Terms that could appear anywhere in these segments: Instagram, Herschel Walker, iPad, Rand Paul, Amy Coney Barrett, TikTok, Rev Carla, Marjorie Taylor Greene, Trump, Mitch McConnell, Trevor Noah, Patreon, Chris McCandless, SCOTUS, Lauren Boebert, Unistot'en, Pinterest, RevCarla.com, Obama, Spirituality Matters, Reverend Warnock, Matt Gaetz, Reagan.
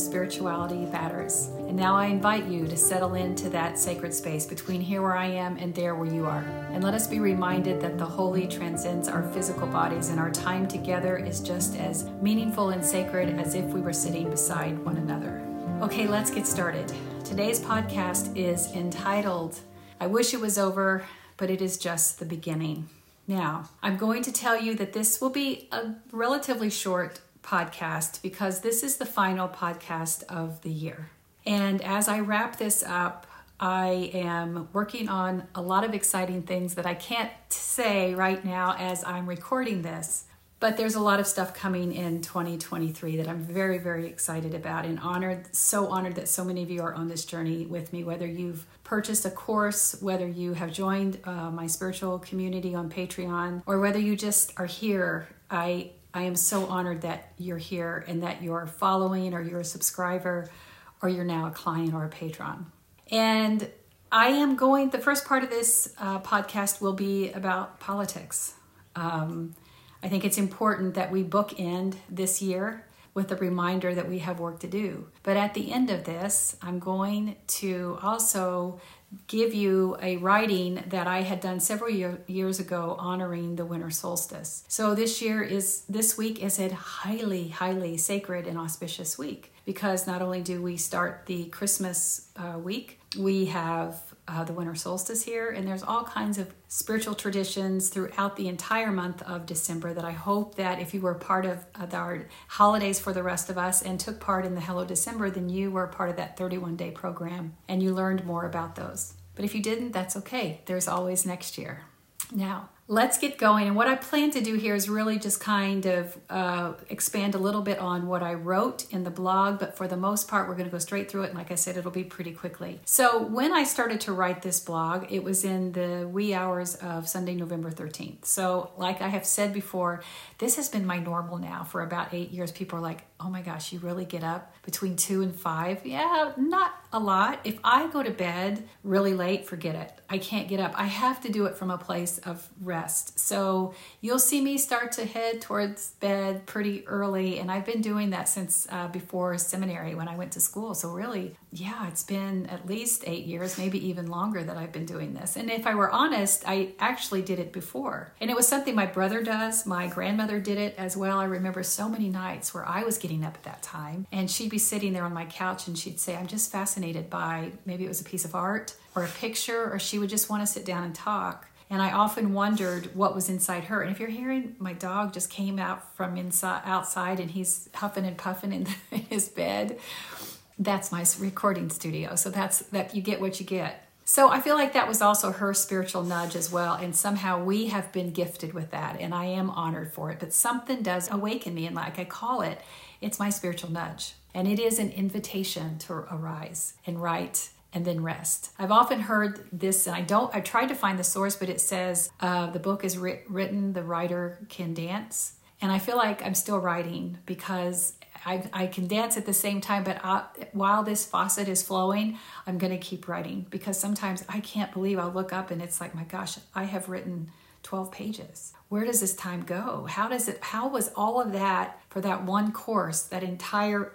Spirituality Matters. And now I invite you to settle into that sacred space between here where I am and there where you are. And let us be reminded that the holy transcends our physical bodies, and our time together is just as meaningful and sacred as if we were sitting beside one another. Okay, let's get started. Today's podcast is entitled, I Wish It Was Over, But It Is Just the Beginning. Now, I'm going to tell you that this will be a relatively short podcast because this is the final podcast of the year. And as I wrap this up, I am working on a lot of exciting things that I can't say right now as I'm recording this, but there's a lot of stuff coming in 2023 that I'm very, very excited about and honored that so many of you are on this journey with me, whether you've purchased a course, whether you have joined my spiritual community on Patreon, or whether you just are here. I am so honored that you're here and that you're following, or you're a subscriber, or you're now a client or a patron. And the first part of this podcast will be about politics. I think it's important that we bookend this year with a reminder that we have work to do. But at the end of this, I'm going to also give you a writing that I had done several years ago honoring the winter solstice. So this week is a highly, highly sacred and auspicious week, because not only do we start the Christmas week, we have the winter solstice here, and there's all kinds of spiritual traditions throughout the entire month of December that I hope that if you were part of our holidays for the rest of us and took part in the Hello December, then you were part of that 31-day program and you learned more about those. But if you didn't, that's okay. There's always next year. Now, let's get going. And what I plan to do here is really just kind of expand a little bit on what I wrote in the blog, but for the most part, we're going to go straight through it. And like I said, it'll be pretty quickly. So when I started to write this blog, it was in the wee hours of Sunday, November 13th. So like I have said before, this has been my normal now for about 8 years. People are like, oh my gosh, you really get up between 2 and 5? Yeah, not a lot. If I go to bed really late, forget it. I can't get up. I have to do it from a place of rest. So you'll see me start to head towards bed pretty early. And I've been doing that since before seminary, when I went to school. So really, yeah, it's been at least 8 years, maybe even longer, that I've been doing this. And if I were honest, I actually did it before. And it was something my brother does. My grandmother did it as well. I remember so many nights where I was getting up at that time, and she'd be sitting there on my couch and she'd say, I'm just fascinated by, maybe it was a piece of art or a picture, or she would just want to sit down and talk. And I often wondered what was inside her. And if you're hearing, my dog just came out from outside and he's huffing and puffing in his bed. That's my recording studio. So that you get what you get. So I feel like that was also her spiritual nudge as well. And somehow we have been gifted with that. And I am honored for it. But something does awaken me. And like I call it, it's my spiritual nudge. And it is an invitation to arise and write and then rest. I've often heard this, and I tried to find the source, but it says, the book is written, the writer can dance. And I feel like I'm still writing, because I can dance at the same time, but while this faucet is flowing, I'm going to keep writing, because sometimes I can't believe I'll look up and it's like, my gosh, I have written 12 pages. Where does this time go? How was all of that for that one course, that entire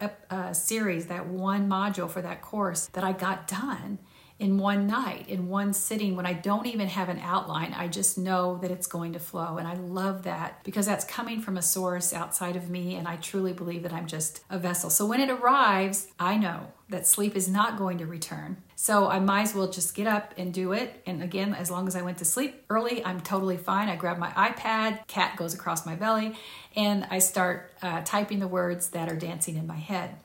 series, that one module for that course that I got done in one night, in one sitting, when I don't even have an outline? I just know that it's going to flow. And I love that, because that's coming from a source outside of me. And I truly believe that I'm just a vessel. So when it arrives, I know that sleep is not going to return. So I might as well just get up and do it. And again, as long as I went to sleep early, I'm totally fine. I grab my iPad, cat goes across my belly, and I start typing the words that are dancing in my head.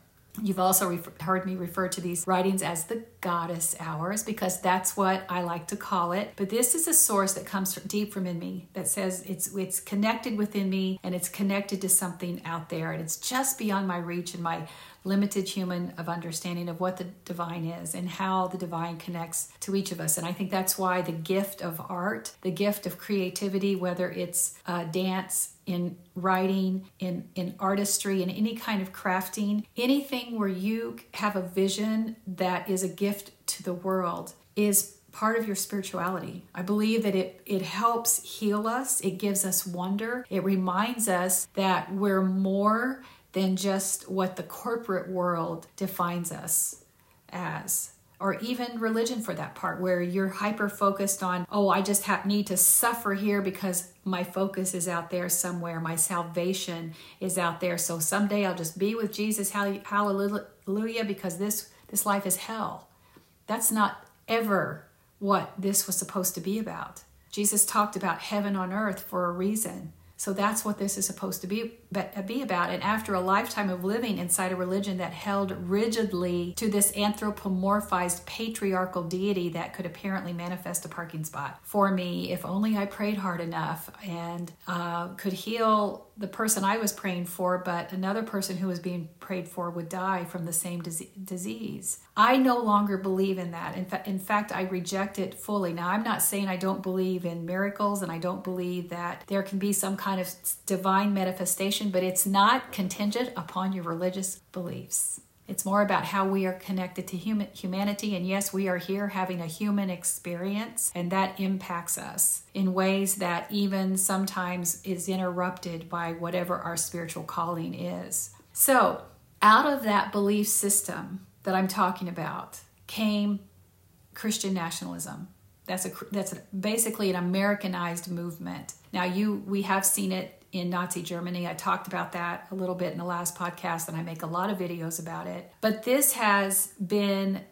You've also heard me refer to these writings as the goddess hours, because that's what I like to call it. But this is a source that comes deep from in me, that says it's connected within me, and it's connected to something out there. And it's just beyond my reach and my limited human of understanding of what the divine is and how the divine connects to each of us. And I think that's why the gift of art, the gift of creativity, whether it's dance, in writing, in artistry, in any kind of crafting, anything where you have a vision that is a gift to the world is part of your spirituality. I believe that it helps heal us. It gives us wonder. It reminds us that we're more than just what the corporate world defines us as, or even religion for that part, where you're hyper-focused on, oh, I just need to suffer here because my focus is out there somewhere. My salvation is out there. So someday I'll just be with Jesus, hallelujah, because this life is hell. That's not ever what this was supposed to be about. Jesus talked about heaven on earth for a reason. So that's what this is supposed to be about. And after a lifetime of living inside a religion that held rigidly to this anthropomorphized patriarchal deity that could apparently manifest a parking spot for me, if only I prayed hard enough and could heal the person I was praying for, but another person who was being prayed for would die from the same disease. I no longer believe in that. In fact, I reject it fully. Now, I'm not saying I don't believe in miracles and I don't believe that there can be some kind of divine manifestation, but it's not contingent upon your religious beliefs. It's more about how we are connected to humanity. And yes, we are here having a human experience, and that impacts us in ways that even sometimes is interrupted by whatever our spiritual calling is. So out of that belief system that I'm talking about came Christian nationalism. That's basically an Americanized movement. Now we have seen it in Nazi Germany. I talked about that a little bit in the last podcast, and I make a lot of videos about it. But this has arisen,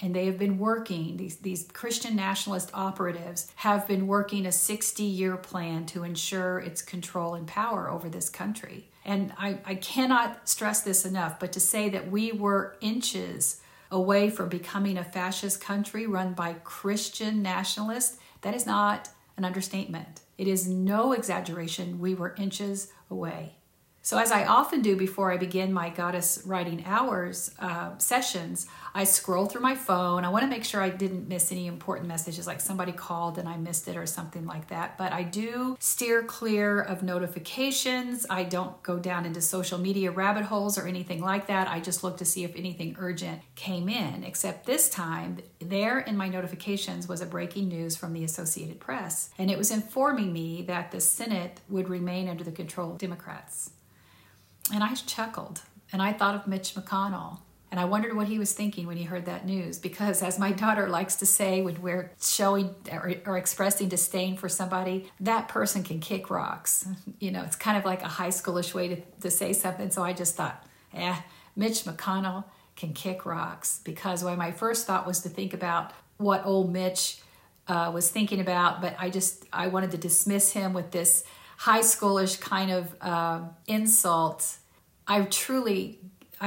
and they have been working, these Christian nationalist operatives have been working a 60-year plan to ensure its control and power over this country. And I cannot stress this enough, but to say that we were inches away from becoming a fascist country run by Christian nationalists, that is not an understatement. It is no exaggeration. We were inches away. So as I often do before I begin my Goddess Writing Hours sessions, I scroll through my phone. I want to make sure I didn't miss any important messages, like somebody called and I missed it or something like that. But I do steer clear of notifications. I don't go down into social media rabbit holes or anything like that. I just look to see if anything urgent came in, except this time there in my notifications was a breaking news from the Associated Press. And it was informing me that the Senate would remain under the control of Democrats. And I chuckled, and I thought of Mitch McConnell, and I wondered what he was thinking when he heard that news, because as my daughter likes to say when we're showing or expressing disdain for somebody, that person can kick rocks. You know, it's kind of like a high schoolish way to say something, so I just thought, Mitch McConnell can kick rocks, because my first thought was to think about what old Mitch was thinking about, but I wanted to dismiss him with this high schoolish kind of insult. I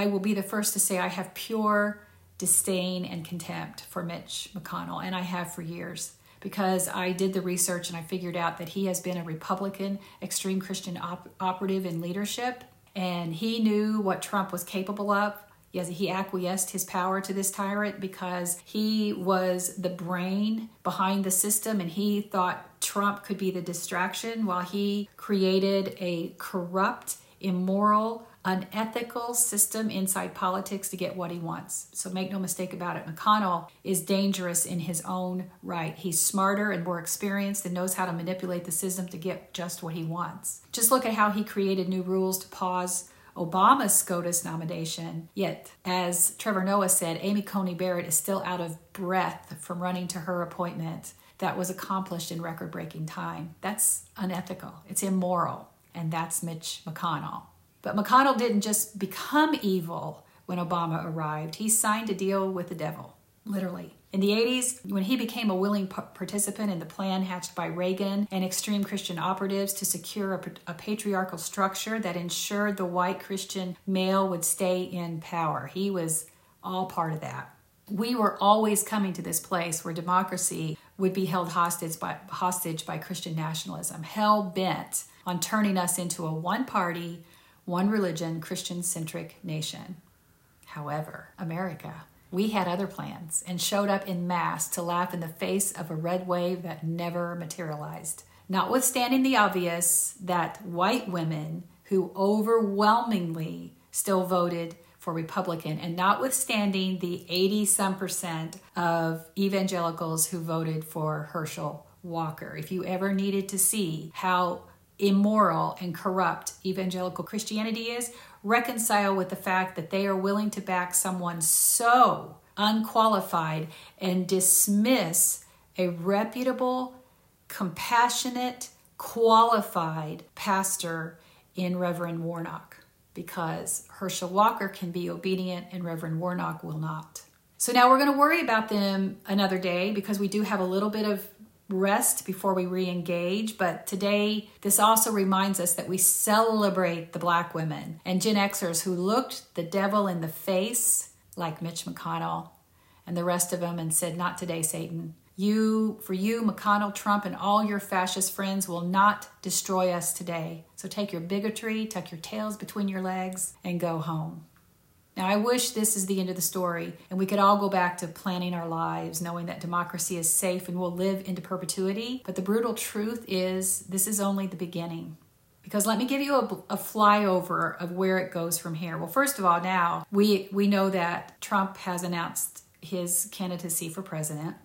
will be the first to say I have pure disdain and contempt for Mitch McConnell, and I have for years, because I did the research and I figured out that he has been a Republican extreme Christian operative in leadership, and he knew what Trump was capable of. Yes, he acquiesced his power to this tyrant because he was the brain behind the system, and he thought Trump could be the distraction while he created a corrupt, immoral, unethical system inside politics to get what he wants. So make no mistake about it, McConnell is dangerous in his own right. He's smarter and more experienced and knows how to manipulate the system to get just what he wants. Just look at how he created new rules to pause Obama's SCOTUS nomination, yet, as Trevor Noah said, Amy Coney Barrett is still out of breath from running to her appointment that was accomplished in record-breaking time. That's unethical. It's immoral. And that's Mitch McConnell. But McConnell didn't just become evil when Obama arrived. He signed a deal with the devil, literally. In the 80s, when he became a willing participant in the plan hatched by Reagan and extreme Christian operatives to secure a patriarchal structure that ensured the white Christian male would stay in power. He was all part of that. We were always coming to this place where democracy would be held hostage by Christian nationalism, hell-bent on turning us into a one-party, one-religion, Christian-centric nation. However, America, we had other plans and showed up in mass to laugh in the face of a red wave that never materialized. Notwithstanding the obvious that white women who overwhelmingly still voted for Republican, and notwithstanding the 80-some% of evangelicals who voted for Herschel Walker. If you ever needed to see how immoral and corrupt evangelical Christianity is, reconcile with the fact that they are willing to back someone so unqualified and dismiss a reputable, compassionate, qualified pastor in Reverend Warnock, because Herschel Walker can be obedient and Reverend Warnock will not. So now we're going to worry about them another day, because we do have a little bit of rest before we re-engage. But today, this also reminds us that we celebrate the Black women and Gen Xers who looked the devil in the face, like Mitch McConnell and the rest of them, and said, "Not today, Satan. For you, McConnell, Trump, and all your fascist friends will not destroy us today. So take your bigotry, tuck your tails between your legs, and go home." Now, I wish this is the end of the story, and we could all go back to planning our lives, knowing that democracy is safe and will live into perpetuity. But the brutal truth is, this is only the beginning. Because let me give you a flyover of where it goes from here. Well, first of all, now, we know that Trump has announced his candidacy for president.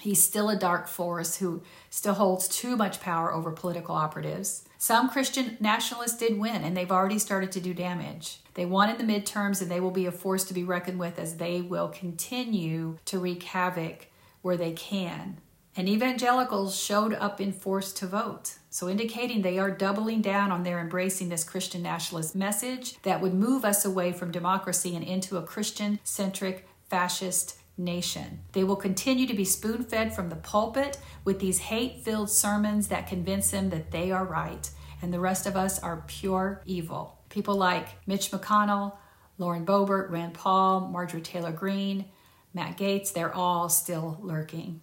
He's still a dark force who still holds too much power over political operatives. Some Christian nationalists did win, and they've already started to do damage. They won in the midterms, and they will be a force to be reckoned with as they will continue to wreak havoc where they can. And evangelicals showed up in force to vote, so indicating they are doubling down on their embracing this Christian nationalist message that would move us away from democracy and into a Christian-centric fascist nation. They will continue to be spoon-fed from the pulpit with these hate-filled sermons that convince them that they are right and the rest of us are pure evil. People like Mitch McConnell, Lauren Boebert, Rand Paul, Marjorie Taylor Greene, Matt Gaetz, they're all still lurking.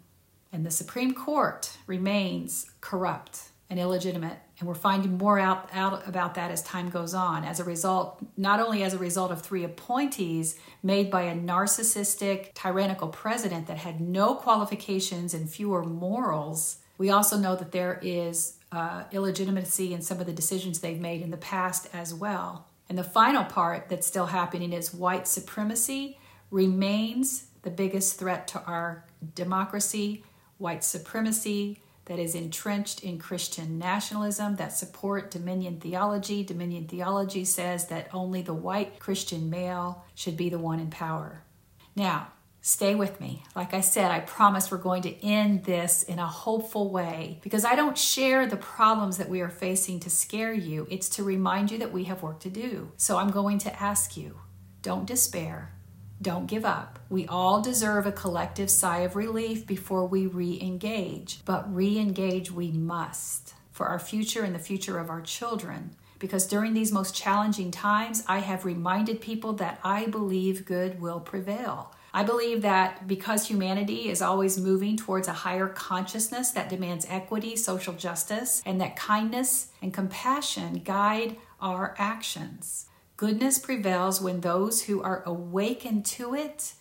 And the Supreme Court remains corrupt and illegitimate. And we're finding more out about that as time goes on. As a result, not only as a result of 3 appointees made by a narcissistic, tyrannical president that had no qualifications and fewer morals, we also know that there is illegitimacy in some of the decisions they've made in the past as well. And the final part that's still happening is white supremacy remains the biggest threat to our democracy. White supremacy that is entrenched in Christian nationalism that support dominion theology. Dominion theology says that only the white Christian male should be the one in power. Now, stay with me. Like I said, I promise we're going to end this in a hopeful way, because I don't share the problems that we are facing to scare you. It's to remind you that we have work to do. So I'm going to ask you, don't despair. Don't give up. We all deserve a collective sigh of relief before we re-engage, but re-engage we must for our future and the future of our children, because during these most challenging times, I have reminded people that I believe good will prevail. I believe that because humanity is always moving towards a higher consciousness that demands equity, social justice, and that kindness and compassion guide our actions. Goodness prevails when those who are awakened to it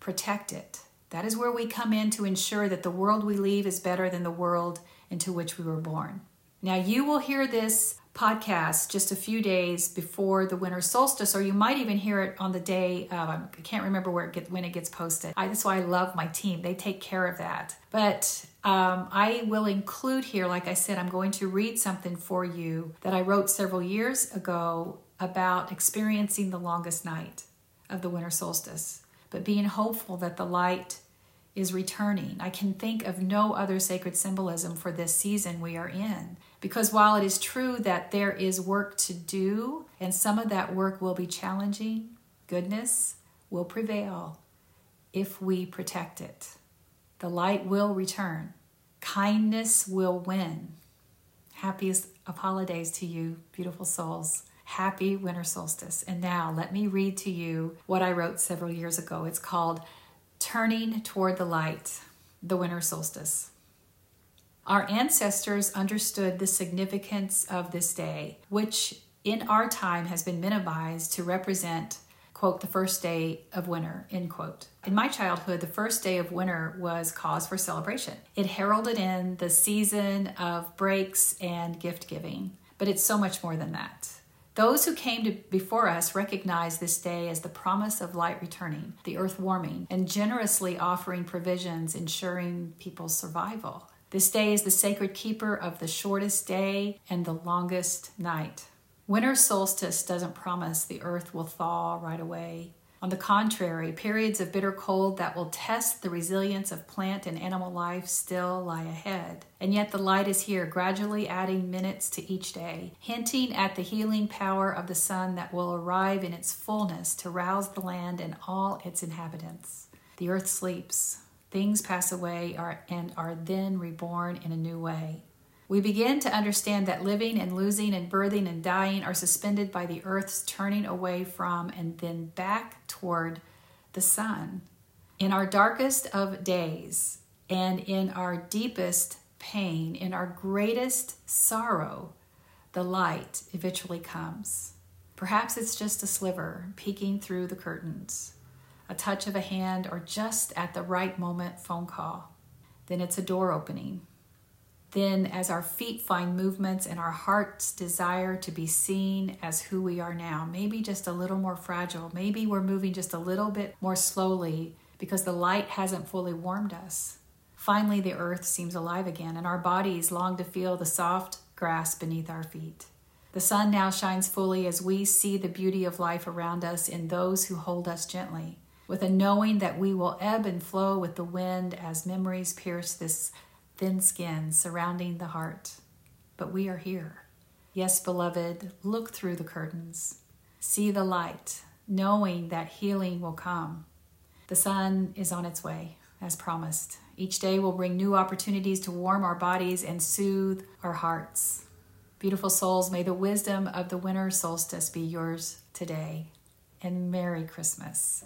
protect it. That is where we come in to ensure that the world we leave is better than the world into which we were born. Now, you will hear this podcast just a few days before the winter solstice, or you might even hear it on the day, I can't remember when it gets posted. That's why I love my team. They take care of that. But I will include here, like I said, I'm going to read something for you that I wrote several years ago about experiencing the longest night of the winter solstice, but being hopeful that the light is returning. I can think of no other sacred symbolism for this season we are in, because while it is true that there is work to do, and some of that work will be challenging, goodness will prevail if we protect it. The light will return. Kindness will win. Happiest of holidays to you, beautiful souls. Happy winter solstice. And now let me read to you what I wrote several years ago. It's called Turning Toward the Light, the Winter Solstice. Our ancestors understood the significance of this day, which in our time has been minimized to represent, quote, the first day of winter, end quote. In my childhood, the first day of winter was cause for celebration. It heralded in the season of breaks and gift giving, but it's so much more than that. Those who came before us recognized this day as the promise of light returning, the earth warming, and generously offering provisions, ensuring people's survival. This day is the sacred keeper of the shortest day and the longest night. Winter solstice doesn't promise the earth will thaw right away. On the contrary, periods of bitter cold that will test the resilience of plant and animal life still lie ahead. And yet the light is here, gradually adding minutes to each day, hinting at the healing power of the sun that will arrive in its fullness to rouse the land and all its inhabitants. The earth sleeps. Things pass away and are then reborn in a new way. We begin to understand that living and losing and birthing and dying are suspended by the earth's turning away from and then back toward the sun. In our darkest of days and in our deepest pain, in our greatest sorrow, the light eventually comes. Perhaps it's just a sliver peeking through the curtains, a touch of a hand, or just at the right moment phone call. Then it's a door opening. Then, as our feet find movements and our hearts desire to be seen as who we are now, maybe just a little more fragile, maybe we're moving just a little bit more slowly because the light hasn't fully warmed us. Finally, the earth seems alive again, and our bodies long to feel the soft grass beneath our feet. The sun now shines fully as we see the beauty of life around us in those who hold us gently, with a knowing that we will ebb and flow with the wind as memories pierce this thin skin surrounding the heart, but we are here. Yes, beloved, look through the curtains. See the light, knowing that healing will come. The sun is on its way, as promised. Each day will bring new opportunities to warm our bodies and soothe our hearts. Beautiful souls, may the wisdom of the winter solstice be yours today. And Merry Christmas.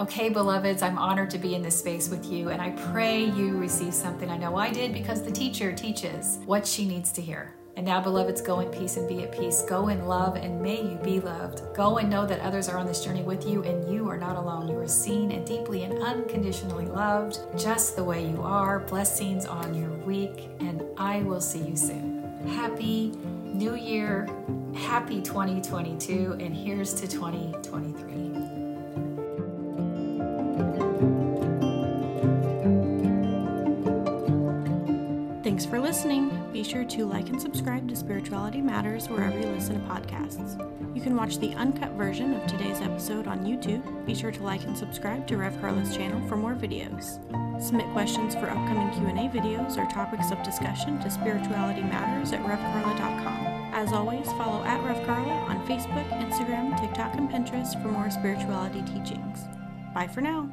Okay, beloveds, I'm honored to be in this space with you, and I pray you receive something. I know I did, because the teacher teaches what she needs to hear. And now, beloveds, go in peace and be at peace. Go in love, and may you be loved. Go and know that others are on this journey with you, and you are not alone. You are seen and deeply and unconditionally loved, just the way you are. Blessings on your week, and I will see you soon. Happy New Year, happy 2022, and here's to 2023. Thanks for listening. Be sure to like and subscribe to Spirituality Matters wherever you listen to podcasts. You can watch the uncut version of today's episode on YouTube. Be sure to like and subscribe to Rev Carla's channel for more videos. Submit questions for upcoming Q&A videos or topics of discussion to Spirituality Matters at RevCarla.com. As always, follow at RevCarla on Facebook, Instagram, TikTok, and Pinterest for more spirituality teachings. Bye for now.